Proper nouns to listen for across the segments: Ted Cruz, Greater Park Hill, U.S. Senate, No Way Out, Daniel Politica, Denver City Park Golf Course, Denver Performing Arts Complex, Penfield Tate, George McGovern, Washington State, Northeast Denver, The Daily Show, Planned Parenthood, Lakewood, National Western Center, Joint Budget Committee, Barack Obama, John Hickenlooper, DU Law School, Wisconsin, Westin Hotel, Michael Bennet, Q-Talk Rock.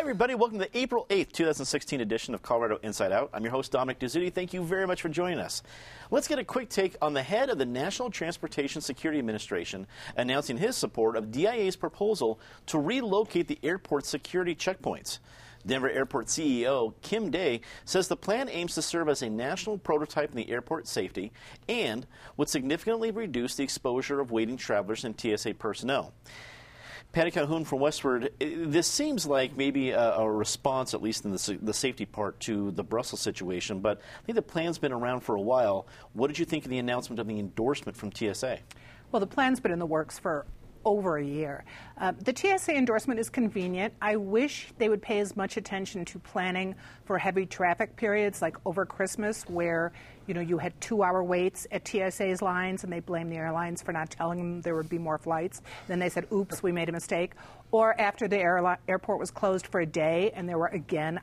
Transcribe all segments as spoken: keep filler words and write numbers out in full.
Hi, everybody. Welcome to the April eighth, two thousand sixteen edition of Colorado Inside Out. I'm your host, Dominic Dizzuti. Thank you very much for joining us. Let's get a quick take on the head of the National Transportation Security Administration announcing his support of D I A's proposal to relocate the airport's security checkpoints. Denver Airport C E O Kim Day says the plan aims to serve as a national prototype in the airport safety and would significantly reduce the exposure of waiting travelers and T S A personnel. Patty Calhoun from Westword, this seems like maybe a, a response, at least in the, the safety part, to the Brussels situation, but I think the plan's been around for a while. What did you think of the announcement of the endorsement from T S A? Well, the plan's been in the works for over a year. Uh, the T S A endorsement is convenient. I wish they would pay as much attention to planning for heavy traffic periods like over Christmas, where you know you had two-hour waits at T S A's lines and they blamed the airlines for not telling them there would be more flights. Then they said, oops, we made a mistake. Or after the airlo- airport was closed for a day and there were again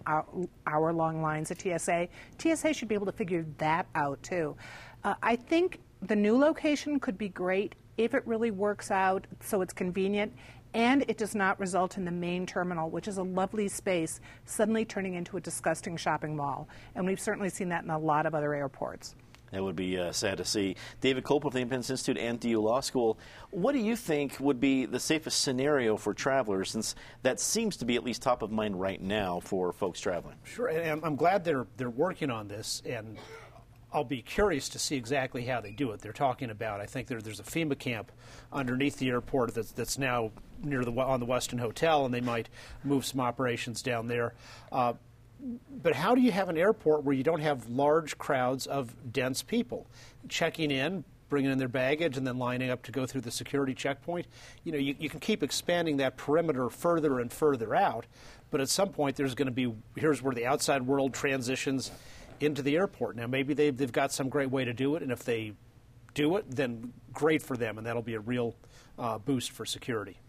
hour-long lines at T S A. T S A should be able to figure that out too. Uh, I think the new location could be great if it really works out so it's convenient and it does not result in the main terminal, which is a lovely space, suddenly turning into a disgusting shopping mall. And we've certainly seen that in a lot of other airports. That would be uh, sad to see. David Kolp of the Independence Institute and D U Law School, what do you think would be the safest scenario for travelers, since that seems to be at least top of mind right now for folks traveling? Sure, and I'm glad they're, they're working on this, and I'll be curious to see exactly how they do it. They're talking about, I think there, there's a FEMA camp underneath the airport that's, that's now near the on the Westin Hotel, and they might move some operations down there. Uh, but how do you have an airport where you don't have large crowds of dense people checking in, bringing in their baggage, and then lining up to go through the security checkpoint? You know, you, you can keep expanding that perimeter further and further out, but at some point there's going to be, here's where the outside world transitions into the airport. Now, maybe they've, they've got some great way to do it, and if they do it, then great for them, and that'll be a real uh, boost for security.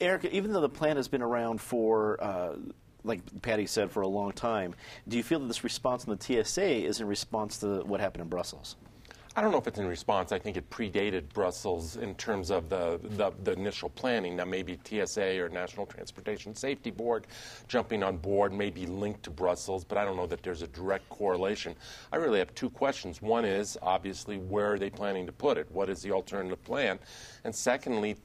Eric, even though the plan has been around for, uh, like Patty said, for a long time, do you feel that this response from the T S A is in response to what happened in Brussels? I don't know if it's in response. I think it predated Brussels in terms of the, the, the initial planning. Now, maybe T S A or National Transportation Safety Board jumping on board may be linked to Brussels, but I don't know that there's a direct correlation. I really have two questions. One is, obviously, where are they planning to put it? What is the alternative plan? And secondly,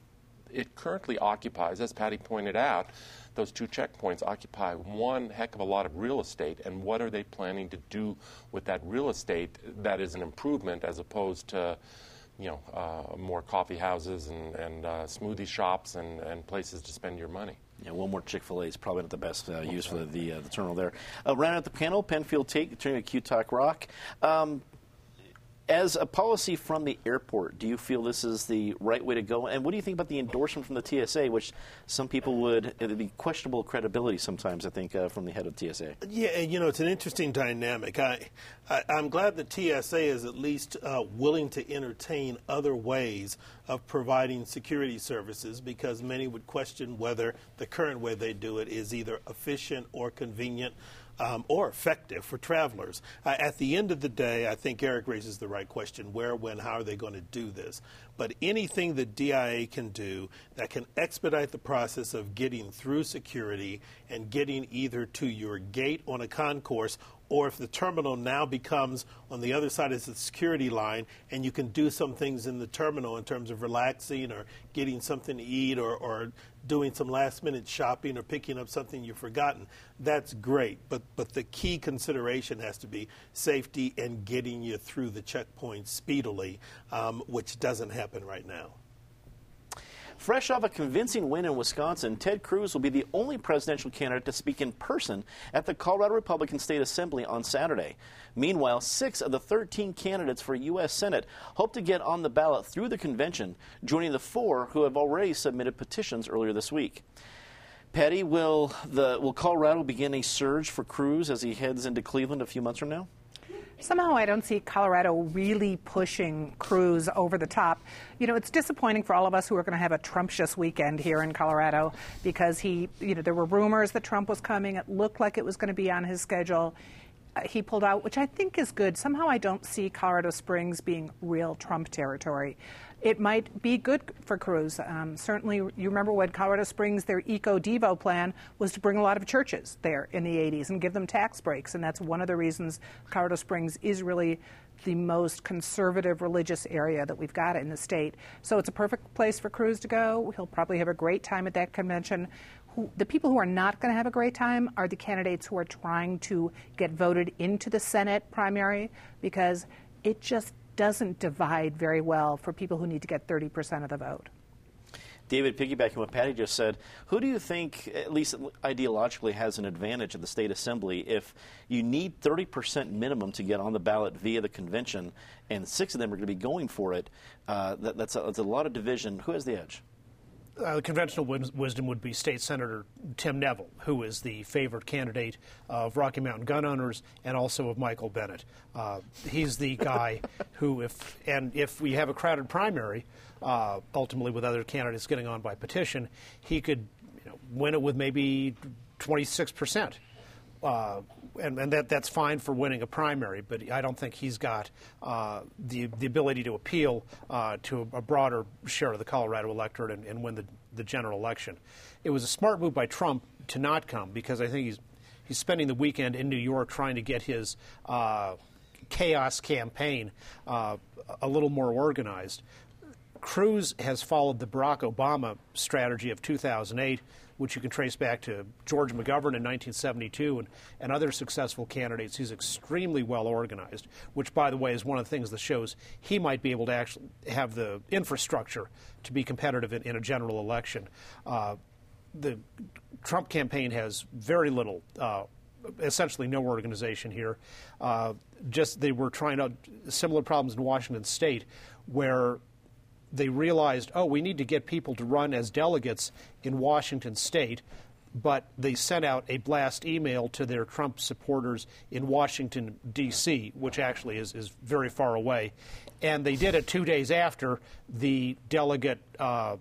it currently occupies, as Patty pointed out, those two checkpoints occupy one heck of a lot of real estate, and what are they planning to do with that real estate that is an improvement as opposed to, you know, uh, more coffee houses and, and uh, smoothie shops and, and places to spend your money? Yeah, one more Chick-fil-A is probably not the best uh, use for the, the, uh, the terminal there. Uh, round out the panel, Penfield Tate, attorney at Q-Talk Rock. Um, As a policy from the airport, do you feel this is the right way to go? And what do you think about the endorsement from the T S A, which some people would, it would be questionable credibility sometimes, I think, uh, from the head of T S A? Yeah, you know, it's an interesting dynamic. I, I, I'm glad the T S A is at least uh, willing to entertain other ways of providing security services, because many would question whether the current way they do it is either efficient or convenient. Um, or effective for travelers. Uh, at the end of the day, I think Eric raises the right question: where, when, how are they going to do this? But anything that D I A can do that can expedite the process of getting through security and getting either to your gate on a concourse, or if the terminal now becomes on the other side is the security line, and you can do some things in the terminal in terms of relaxing or getting something to eat or, or doing some last-minute shopping or picking up something you've forgotten, that's great. But, but the key consideration has to be safety and getting you through the checkpoint speedily, um, which doesn't happen right now. Fresh off a convincing win in Wisconsin, Ted Cruz will be the only presidential candidate to speak in person at the Colorado Republican State Assembly on Saturday. Meanwhile, six of the thirteen candidates for U S Senate hope to get on the ballot through the convention, joining the four who have already submitted petitions earlier this week. Patty, will, the, will Colorado begin a surge for Cruz as he heads into Cleveland a few months from now? Somehow I don't see Colorado really pushing Cruz over the top. You know, it's disappointing for all of us who are going to have a Trumptious weekend here in Colorado, because he, you know, there were rumors that Trump was coming. It looked like it was going to be on his schedule. he pulled out, which I think is good. Somehow I don't see Colorado Springs being real Trump territory. It might be good for Cruz. Um, certainly, you remember when Colorado Springs, their Eco Devo plan was to bring a lot of churches there in the eighties and give them tax breaks. And that's one of the reasons Colorado Springs is really the most conservative religious area that we've got in the state. So it's a perfect place for Cruz to go. He'll probably have a great time at that convention. Who, the people who are not going to have a great time are the candidates who are trying to get voted into the Senate primary, because it just doesn't divide very well for people who need to get thirty percent of the vote. David, piggybacking what Patty just said, who do you think, at least ideologically, has an advantage at the state assembly if you need thirty percent minimum to get on the ballot via the convention, and six of them are going to be going for it? Uh, that, that's, a, that's a lot of division. Who has the edge? Uh, conventional wisdom would be State Senator Tim Neville, who is the favored candidate of Rocky Mountain gun owners and also of Michael Bennet. Uh, he's the guy who, if and if we have a crowded primary, uh, ultimately with other candidates getting on by petition, he could you know, win it with maybe twenty-six percent. Uh, and, and that that's fine for winning a primary, but I don't think he's got uh, the the ability to appeal uh, to a, a broader share of the Colorado electorate and, and win the, the general election. It was a smart move by Trump to not come, because I think he's he's spending the weekend in New York trying to get his uh, chaos campaign uh, a little more organized. Cruz has followed the Barack Obama strategy of two thousand eight, which you can trace back to George McGovern in nineteen seventy-two and, and other successful candidates. He's extremely well organized, which, by the way, is one of the things that shows he might be able to actually have the infrastructure to be competitive in, in a general election. Uh, the Trump campaign has very little, uh, essentially no organization here. Uh, just they were trying out similar problems in Washington State, where they realized, oh, we need to get people to run as delegates in Washington State, but they sent out a blast email to their Trump supporters in Washington, D C, which actually is, is very far away. And they did it two days after the delegate, uh,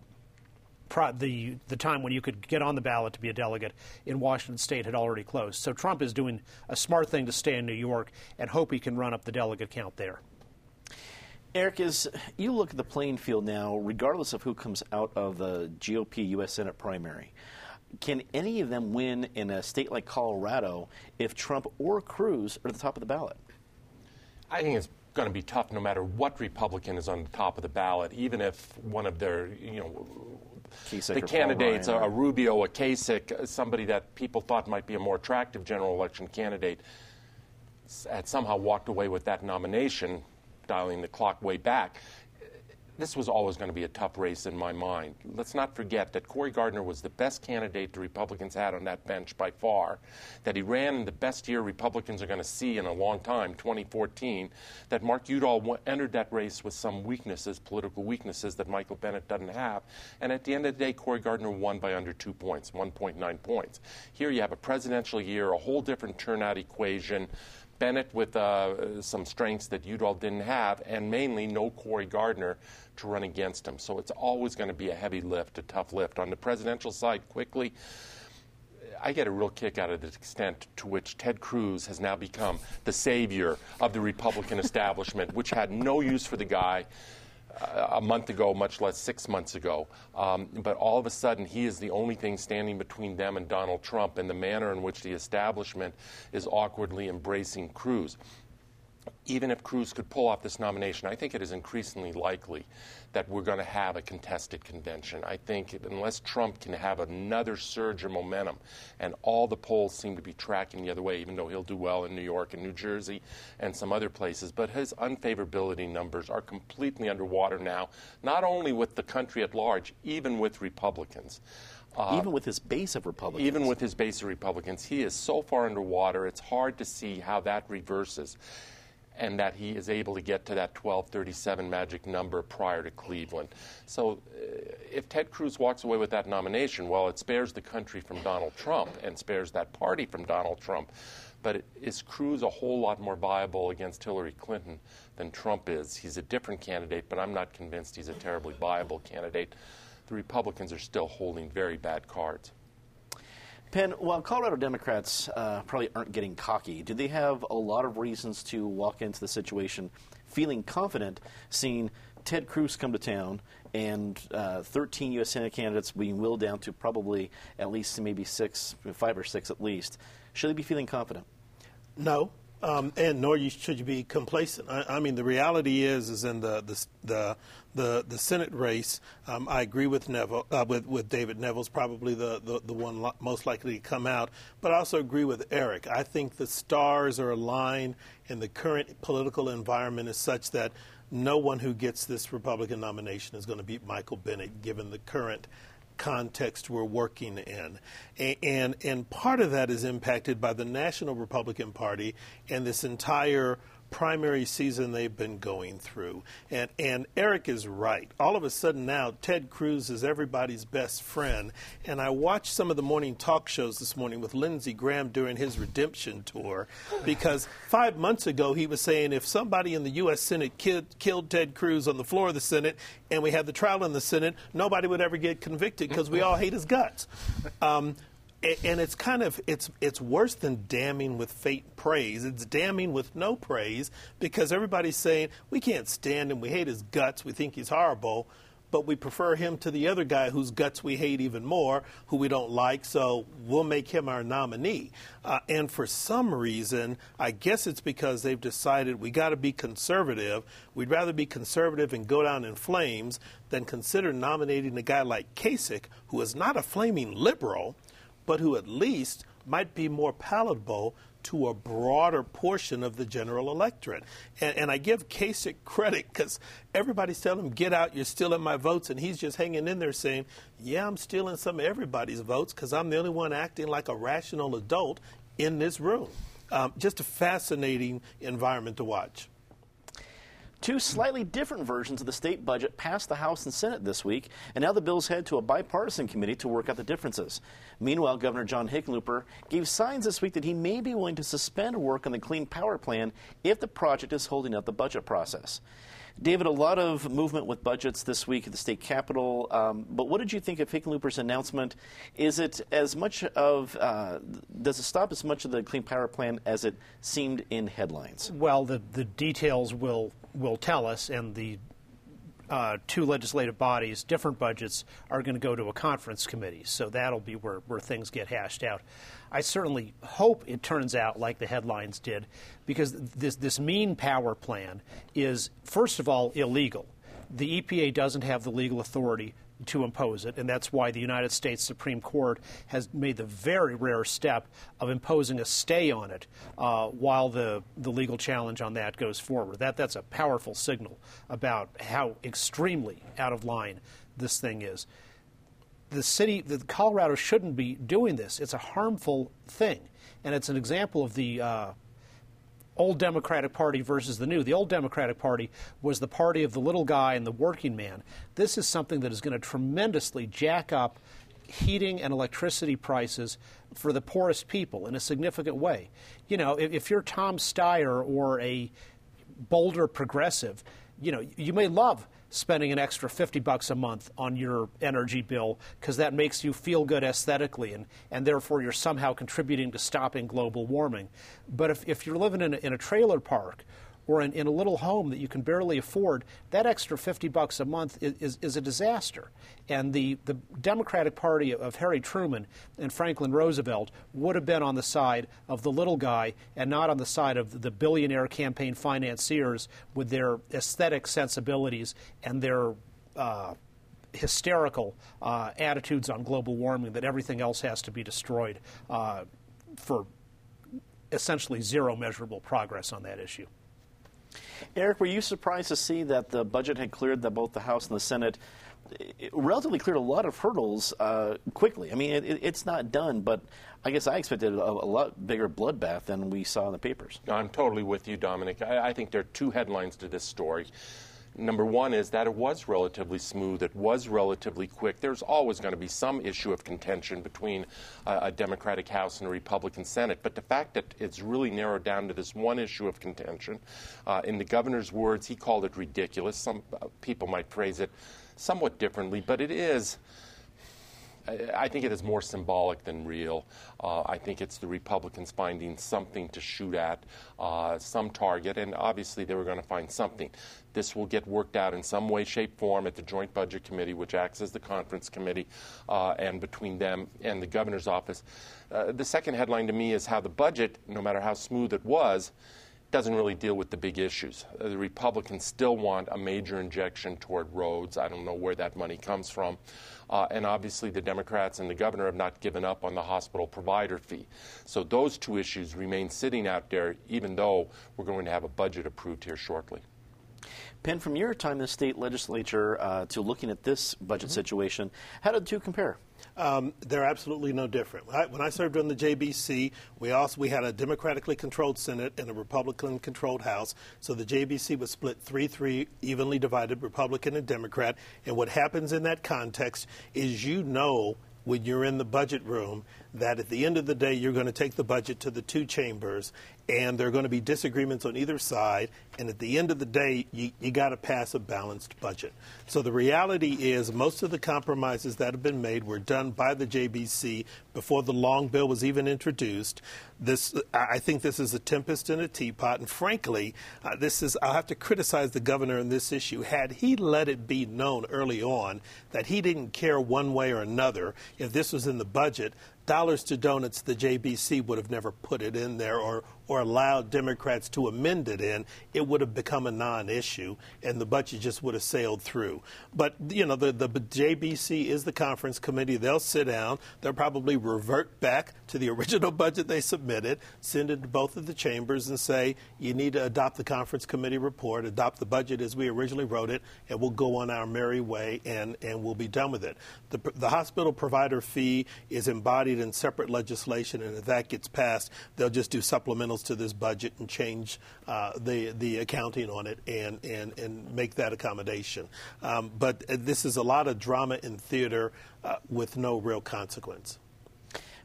pro the, the time when you could get on the ballot to be a delegate in Washington State had already closed. So Trump is doing a smart thing to stay in New York and hope he can run up the delegate count there. Eric, as you look at the playing field now, regardless of who comes out of the G O P U S Senate primary, can any of them win in a state like Colorado if Trump or Cruz are at the top of the ballot? I think it's going to be tough no matter what Republican is on the top of the ballot, even if one of their, you know, Kasich the candidates, Ryan, a, a Rubio, a Kasich, somebody that people thought might be a more attractive general election candidate, had somehow walked away with that nomination, dialing the clock way back. This was always going to be a tough race in my mind. Let's not forget that Cory Gardner was the best candidate the Republicans had on that bench by far, that he ran in the best year Republicans are going to see in a long time, twenty fourteen, that Mark Udall entered that race with some weaknesses, political weaknesses that Michael Bennet doesn't have. And at the end of the day, Cory Gardner won by under two points, one point nine points. Here you have a presidential year, a whole different turnout equation, Bennet with uh, some strengths that Udall didn't have, and mainly no Cory Gardner to run against him. So it's always going to be a heavy lift, a tough lift. On the presidential side, quickly, I get a real kick out of the extent to which Ted Cruz has now become the savior of the Republican establishment, which had no use for the guy uh, a month ago, much less six months ago. Um, but all of a sudden, he is the only thing standing between them and Donald Trump, and the manner in which the establishment is awkwardly embracing Cruz. Even if Cruz could pull off this nomination, I think it is increasingly likely that we're going to have a contested convention. I think unless Trump can have another surge of momentum, and all the polls seem to be tracking the other way, even though he'll do well in New York and New Jersey and some other places, but his unfavorability numbers are completely underwater now, not only with the country at large, even with Republicans. Uh, even with his base of Republicans. Even with his base of Republicans. He is so far underwater, it's hard to see how that reverses, and that he is able to get to that twelve thirty-seven magic number prior to Cleveland. So uh, if Ted Cruz walks away with that nomination, well, it spares the country from Donald Trump and spares that party from Donald Trump. But it, is Cruz a whole lot more viable against Hillary Clinton than Trump is? He's a different candidate, but I'm not convinced he's a terribly viable candidate. The Republicans are still holding very bad cards. Penn, while Colorado Democrats uh, probably aren't getting cocky, do they have a lot of reasons to walk into the situation feeling confident, seeing Ted Cruz come to town and uh, thirteen U S Senate candidates being willed down to probably at least maybe six, five or six at least? Should they be feeling confident? No, um, and nor you should you be complacent. I, I mean, the reality is, is in the the the, the, the Senate race. Um, I agree with Neville, uh, with with David Neville's probably the the, the one lo- most likely to come out, but I also agree with Eric. I think the stars are aligned, and the current political environment is such that no one who gets this Republican nomination is going to beat Michael Bennet, given the current context we're working in. And, and and part of that is impacted by the National Republican Party and this entire primary season they've been going through. And and Eric is right. All of a sudden now, Ted Cruz is everybody's best friend. And I watched some of the morning talk shows this morning with Lindsey Graham during his redemption tour, because five months ago he was saying if somebody in the U S Senate kid, killed Ted Cruz on the floor of the Senate and we had the trial in the Senate, nobody would ever get convicted because we all hate his guts. Um, And it's kind of, it's it's worse than damning with faint praise. It's damning with no praise, because everybody's saying, we can't stand him, we hate his guts, we think he's horrible, but we prefer him to the other guy whose guts we hate even more, who we don't like, so we'll make him our nominee. Uh, and for some reason, I guess it's because they've decided we got to be conservative. We'd rather be conservative and go down in flames than consider nominating a guy like Kasich, who is not a flaming liberal, but who at least might be more palatable to a broader portion of the general electorate. And, and I give Kasich credit, because everybody's telling him, get out, you're stealing my votes, and he's just hanging in there saying, yeah, I'm stealing some of everybody's votes because I'm the only one acting like a rational adult in this room. Um, just a fascinating environment to watch. Two slightly different versions of the state budget passed the House and Senate this week, and now the bills head to a bipartisan committee to work out the differences. Meanwhile, Governor John Hickenlooper gave signs this week that he may be willing to suspend work on the Clean Power Plan if the project is holding up the budget process. David, a lot of movement with budgets this week at the state capitol, um, but what did you think of Hickenlooper's announcement? Is it as much of, uh, does it stop as much of the Clean Power Plan as it seemed in headlines? Well, the, the details will... will tell us, and the uh, two legislative bodies, different budgets, are going to go to a conference committee, so that'll be where, where things get hashed out. I certainly hope it turns out like the headlines did, because this, this mean power plan is, first of all, illegal. The E P A doesn't have the legal authority to impose it, and that's why the United States Supreme Court has made the very rare step of imposing a stay on it uh, while the, the legal challenge on that goes forward. That that's a powerful signal about how extremely out of line this thing is. The city, the Colorado shouldn't be doing this. It's a harmful thing, and it's an example of the uh, old Democratic Party versus the new. The old Democratic Party was the party of the little guy and the working man. This is something that is going to tremendously jack up heating and electricity prices for the poorest people in a significant way. You know, if, if you're Tom Steyer or a Boulder progressive, you know, you may love spending an extra fifty bucks a month on your energy bill because that makes you feel good aesthetically, and, and therefore you're somehow contributing to stopping global warming. But if, if you're living in a, in a trailer park or in, in a little home that you can barely afford, that extra fifty bucks a month is, is, is a disaster. And the, the Democratic Party of Harry Truman and Franklin Roosevelt would have been on the side of the little guy and not on the side of the billionaire campaign financiers with their aesthetic sensibilities and their uh, hysterical uh, attitudes on global warming that everything else has to be destroyed uh, for essentially zero measurable progress on that issue. Eric, were you surprised to see that the budget had cleared the, both the House and the Senate? It relatively cleared a lot of hurdles uh, quickly. I mean, it, it, it's not done, but I guess I expected a, a lot bigger bloodbath than we saw in the papers. I'm totally with you, Dominic. I, I think there are two headlines to this story. Number one is that it was relatively smooth. It was relatively quick. There's always going to be some issue of contention between uh, a Democratic House and a Republican Senate. But the fact that it's really narrowed down to this one issue of contention, uh, in the governor's words, he called it ridiculous. Some people might phrase it somewhat differently, but it is I think it is more symbolic than real. Uh, I think it's the Republicans finding something to shoot at, uh, some target, and obviously they were going to find something. This will get worked out in some way, shape, form at the Joint Budget Committee, which acts as the conference committee, uh, and between them and the governor's office. Uh, the second headline to me is how the budget, no matter how smooth it was, doesn't really deal with the big issues. The Republicans still want a major injection toward roads. I don't know where that money comes from. Uh, and obviously the Democrats and the governor have not given up on the hospital provider fee. So those two issues remain sitting out there, even though we're going to have a budget approved here shortly. Penn, from your time in the state legislature uh, to looking at this budget mm-hmm. situation, how did the two compare? Um, they're absolutely no different. When I, when I served on the J B C, we also we had a democratically controlled Senate and a Republican controlled House. So the J B C was split three three, evenly divided, Republican and Democrat. And what happens in that context is, you know, when you're in the budget room, that at the end of the day, you're going to take the budget to the two chambers, and there are going to be disagreements on either side. And at the end of the day, you, you got to pass a balanced budget. So the reality is most of the compromises that have been made were done by the J B C before the long bill was even introduced. This, I think this is a tempest in a teapot. And frankly, uh, this is, I'll have to criticize the governor on this issue. Had he let it be known early on that he didn't care one way or another if this was in the budget, dollars to donuts, the J B C would have never put it in there or, or allowed Democrats to amend it in. It would have become a non-issue, and the budget just would have sailed through. But, you know, the, the J B C is the conference committee. They'll sit down. They'll probably revert back to the original budget they submitted, send it to both of the chambers and say, you need to adopt the conference committee report, adopt the budget as we originally wrote it, and we'll go on our merry way, and, and we'll be done with it. The, the hospital provider fee is embodied in separate legislation, and if that gets passed, they'll just do supplementals to this budget and change uh, the the accounting on it and and and make that accommodation. Um, but this is a lot of drama and theater uh, with no real consequence.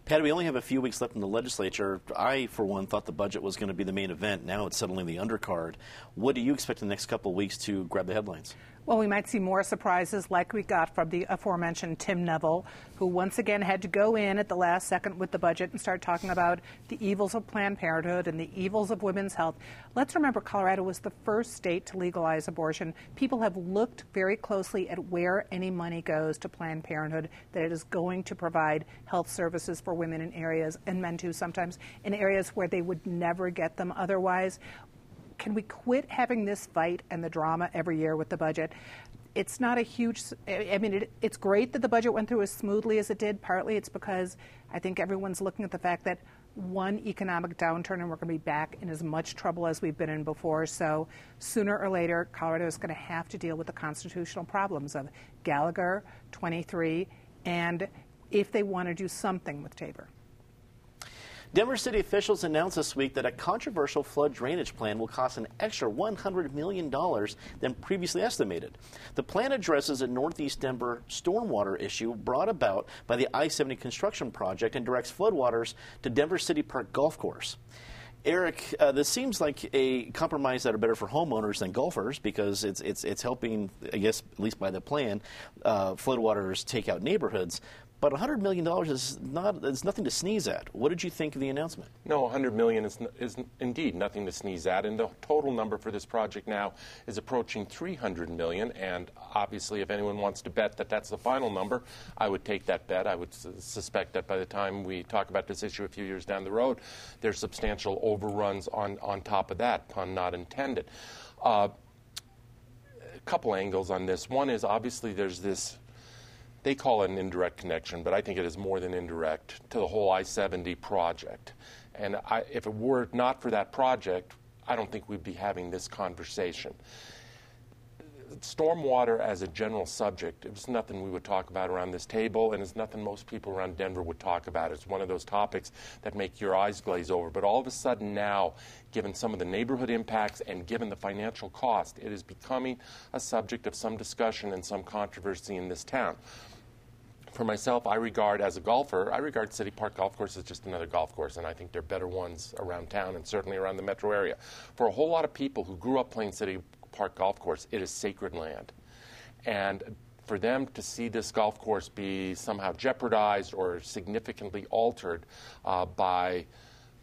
Patty, we only have a few weeks left in the legislature. I, for one, thought the budget was going to be the main event. Now it's suddenly the undercard. What do you expect in the next couple of weeks to grab the headlines? Well, we might see more surprises like we got from the aforementioned Tim Neville, who once again had to go in at the last second with the budget and start talking about the evils of Planned Parenthood and the evils of women's health. Let's remember Colorado was the first state to legalize abortion. People have looked very closely at where any money goes to Planned Parenthood, that it is going to provide health services for women in areas, and men too sometimes, in areas where they would never get them otherwise. Can we quit having this fight and the drama every year with the budget? It's not a huge, I mean, it, it's great that the budget went through as smoothly as it did. Partly it's because I think everyone's looking at the fact that one economic downturn and we're going to be back in as much trouble as we've been in before. So sooner or later, Colorado is going to have to deal with the constitutional problems of Gallagher, twenty-three, and if they want to do something with Tabor. Denver city officials announced this week that a controversial flood drainage plan will cost an extra one hundred million dollars than previously estimated. The plan addresses a Northeast Denver stormwater issue brought about by the I seventy construction project and directs floodwaters to Denver City Park Golf Course. Eric, uh, this seems like a compromise that are better for homeowners than golfers because it's it's it's helping, I guess, at least by the plan, uh, floodwaters take out neighborhoods. But one hundred million dollars is not, it's nothing to sneeze at. What did you think of the announcement? No, one hundred million dollars is, is indeed nothing to sneeze at. And the total number for this project now is approaching three hundred million dollars. And obviously, if anyone wants to bet that that's the final number, I would take that bet. I would su- suspect that by the time we talk about this issue a few years down the road, there's substantial overruns on, on top of that, pun not intended. Uh, a couple angles on this. One is obviously there's this, they call it an indirect connection, but I think it is more than indirect, to the whole I seventy project. And I, if it were not for that project, I don't think we'd be having this conversation. Stormwater as a general subject, it's nothing we would talk about around this table, and it's nothing most people around Denver would talk about. It's one of those topics that make your eyes glaze over. But all of a sudden now, given some of the neighborhood impacts and given the financial cost, it is becoming a subject of some discussion and some controversy in this town. For myself, I regard, as a golfer, I regard City Park Golf Course as just another golf course, and I think there are better ones around town and certainly around the metro area. For a whole lot of people who grew up playing City Park Golf Course, it is sacred land. And for them to see this golf course be somehow jeopardized or significantly altered uh, by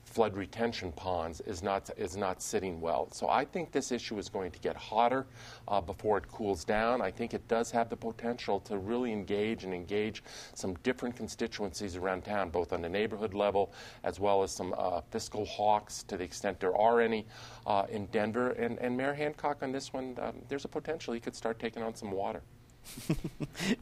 flood retention ponds is not is not sitting well. So I think this issue is going to get hotter uh, before it cools down. I think it does have the potential to really engage and engage some different constituencies around town, both on the neighborhood level as well as some uh, fiscal hawks, to the extent there are any uh, in Denver. And, and Mayor Hancock on this one, um, there's a potential he could start taking on some water.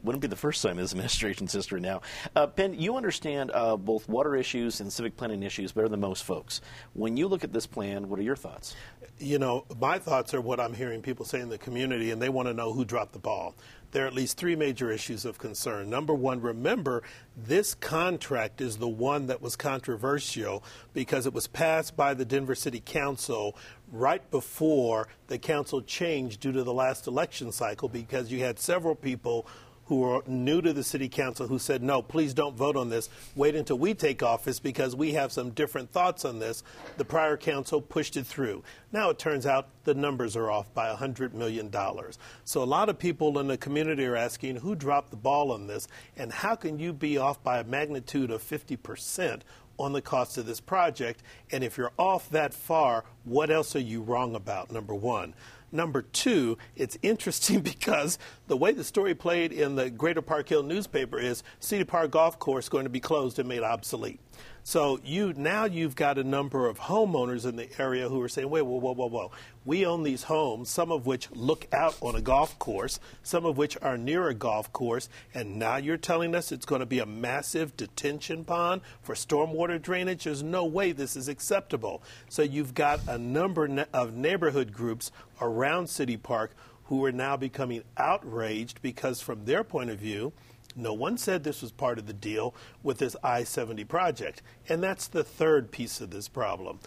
Wouldn't be the first time in this administration's history now. Uh, Ben, you understand uh, both water issues and civic planning issues better than most folks. When you look at this plan, what are your thoughts? You know, my thoughts are what I'm hearing people say in the community, and they want to know who dropped the ball. There are at least three major issues of concern. Number one, remember, this contract is the one that was controversial because it was passed by the Denver City Council right before the council changed due to the last election cycle, because you had several people who are new to the city council who said, no, please don't vote on this. Wait until we take office because we have some different thoughts on this. The prior council pushed it through. Now it turns out the numbers are off by one hundred million dollars. So a lot of people in the community are asking, who dropped the ball on this? And how can you be off by a magnitude of fifty percent on the cost of this project? And if you're off that far, what else are you wrong about, number one? Number two, it's interesting because the way the story played in the Greater Park Hill newspaper is City Park Golf Course going to be closed and made obsolete. So you now you've got a number of homeowners in the area who are saying, wait, whoa, whoa, whoa, whoa. We own these homes, some of which look out on a golf course, some of which are near a golf course, and now you're telling us it's going to be a massive detention pond for stormwater drainage? There's no way this is acceptable. So you've got a number of neighborhood groups around City Park who are now becoming outraged because from their point of view, no one said this was part of the deal with this I seventy project. And that's the third piece of this problem.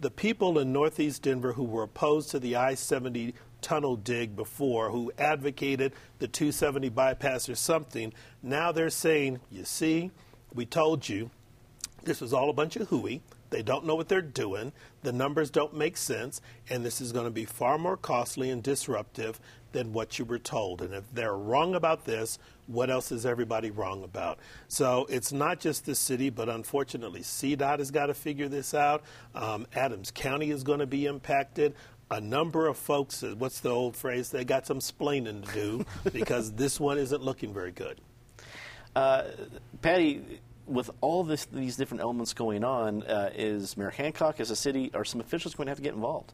The people in Northeast Denver who were opposed to the I seventy tunnel dig before, who advocated the two seventy bypass or something, now they're saying, you see, we told you this was all a bunch of hooey. They don't know what they're doing. The numbers don't make sense. And this is going to be far more costly and disruptive than what you were told. And if they're wrong about this, what else is everybody wrong about? So it's not just the city, but unfortunately, C DOT has got to figure this out. Um, Adams County is going to be impacted. A number of folks, what's the old phrase, they got some splaining to do because this one isn't looking very good. Uh, Patty, with all this, these different elements going on, uh, is Mayor Hancock, as a city, are some officials going to have to get involved?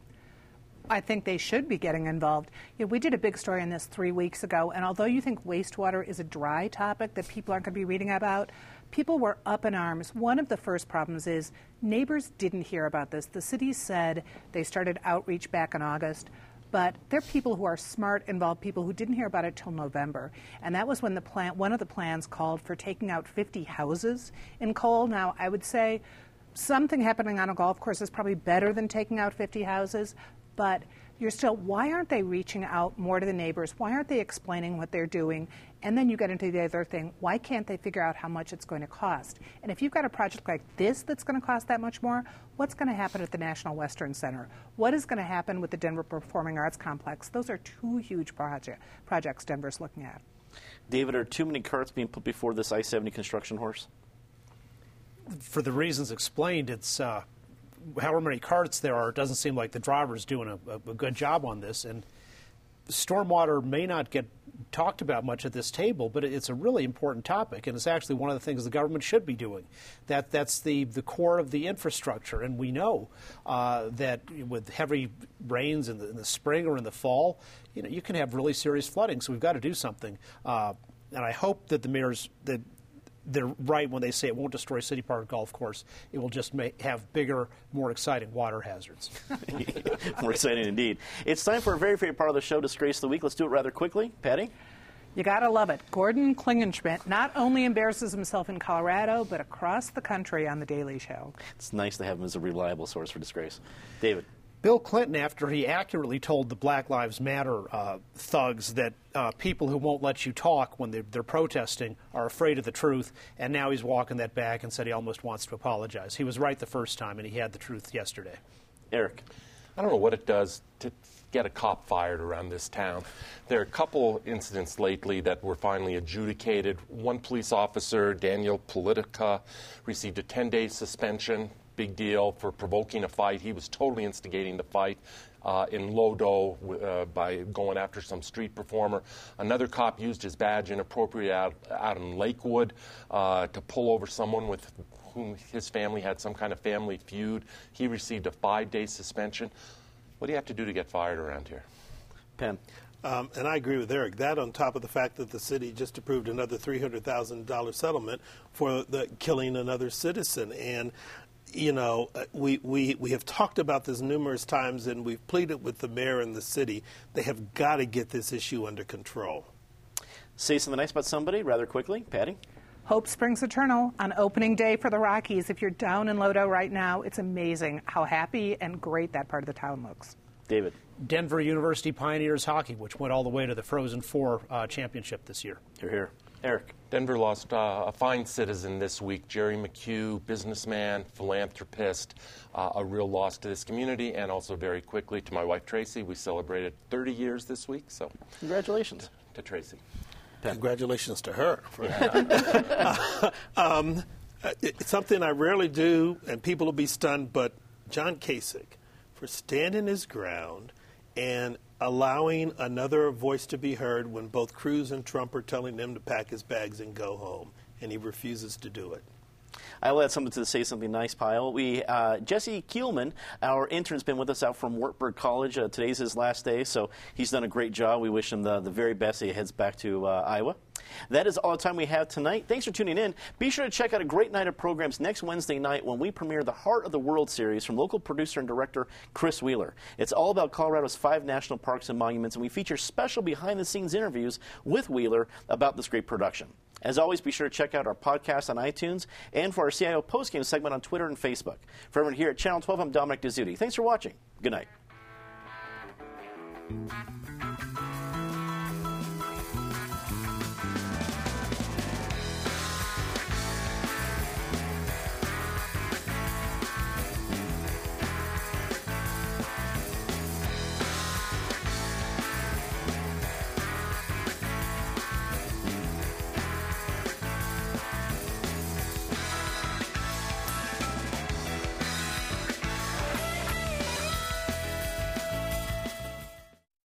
I think they should be getting involved. You know, we did a big story on this three weeks ago, and although you think wastewater is a dry topic that people aren't going to be reading about, people were up in arms. One of the first problems is neighbors didn't hear about this. The city said they started outreach back in August. But there are people who are smart, involved people who didn't hear about it till November. And that was when the plan, one of the plans called for taking out fifty houses in coal. Now, I would say something happening on a golf course is probably better than taking out fifty houses. But you're still, why aren't they reaching out more to the neighbors? Why aren't they explaining what they're doing? And then you get into the other thing, why can't they figure out how much it's going to cost? And if you've got a project like this that's going to cost that much more, what's going to happen at the National Western Center? What is going to happen with the Denver Performing Arts Complex? Those are two huge project, projects Denver's looking at. David, are too many carts being put before this I seventy construction horse? For the reasons explained, it's... Uh however many carts there are, it doesn't seem like the driver's doing a, a good job on this. And stormwater may not get talked about much at this table, but it's a really important topic, and it's actually one of the things the government should be doing. That That's the, the core of the infrastructure, and we know uh, that with heavy rains in the, in the spring or in the fall, you know, you can have really serious flooding, so we've got to do something. Uh, and I hope that the mayor's... That, they're right when they say it won't destroy City Park Golf Course. It will just make, have bigger, more exciting water hazards. More exciting indeed. It's time for a very favorite part of the show, Disgrace of the Week. Let's do it rather quickly. Patty? You got to love it. Gordon Klingenschmidt not only embarrasses himself in Colorado, but across the country on The Daily Show. It's nice to have him as a reliable source for disgrace. David? Bill Clinton, after he accurately told the Black Lives Matter uh, thugs that uh, people who won't let you talk when they're, they're protesting are afraid of the truth, and now he's walking that back and said he almost wants to apologize. He was right the first time, and he had the truth yesterday. Eric. I don't know what it does to get a cop fired around this town. There are a couple incidents lately that were finally adjudicated. One police officer, Daniel Politica, received a ten-day suspension, big deal, for provoking a fight. He was totally instigating the fight uh, in Lodo uh, by going after some street performer. Another cop used his badge inappropriately out, out in Lakewood uh, to pull over someone with whom his family had some kind of family feud. He received a five-day suspension. What do you have to do to get fired around here? Pam. Um, and I agree with Eric. That on top of the fact that the city just approved another three hundred thousand dollars settlement for the killing another citizen. And, you know, we, we, we have talked about this numerous times, and we've pleaded with the mayor and the city. They have got to get this issue under control. Say something nice about somebody rather quickly. Patty? Hope springs eternal on opening day for the Rockies. If you're down in Lodo right now, it's amazing how happy and great that part of the town looks. David. Denver University Pioneers hockey, which went all the way to the Frozen Four uh, championship this year. You're here. Eric. Denver lost uh, a fine citizen this week, Jerry McHugh, businessman, philanthropist, uh, a real loss to this community, and also very quickly to my wife, Tracy. We celebrated thirty years this week, so congratulations to, to Tracy. Congratulations to her. For that. uh, um, it's something I rarely do, and people will be stunned, but John Kasich, for standing his ground and allowing another voice to be heard when both Cruz and Trump are telling him to pack his bags and go home, and he refuses to do it. I will add something to the Say Something Nice pile. We, uh, Jesse Kielman, our intern, has been with us out from Wartburg College. Uh, today's his last day, so he's done a great job. We wish him the, the very best. He heads back to uh, Iowa. That is all the time we have tonight. Thanks for tuning in. Be sure to check out a great night of programs next Wednesday night when we premiere the Heart of the World series from local producer and director Chris Wheeler. It's all about Colorado's five national parks and monuments, and we feature special behind-the-scenes interviews with Wheeler about this great production. As always, be sure to check out our podcast on iTunes and for our C I O postgame segment on Twitter and Facebook. For everyone here at Channel twelve, I'm Dominic Dizzuti. Thanks for watching. Good night.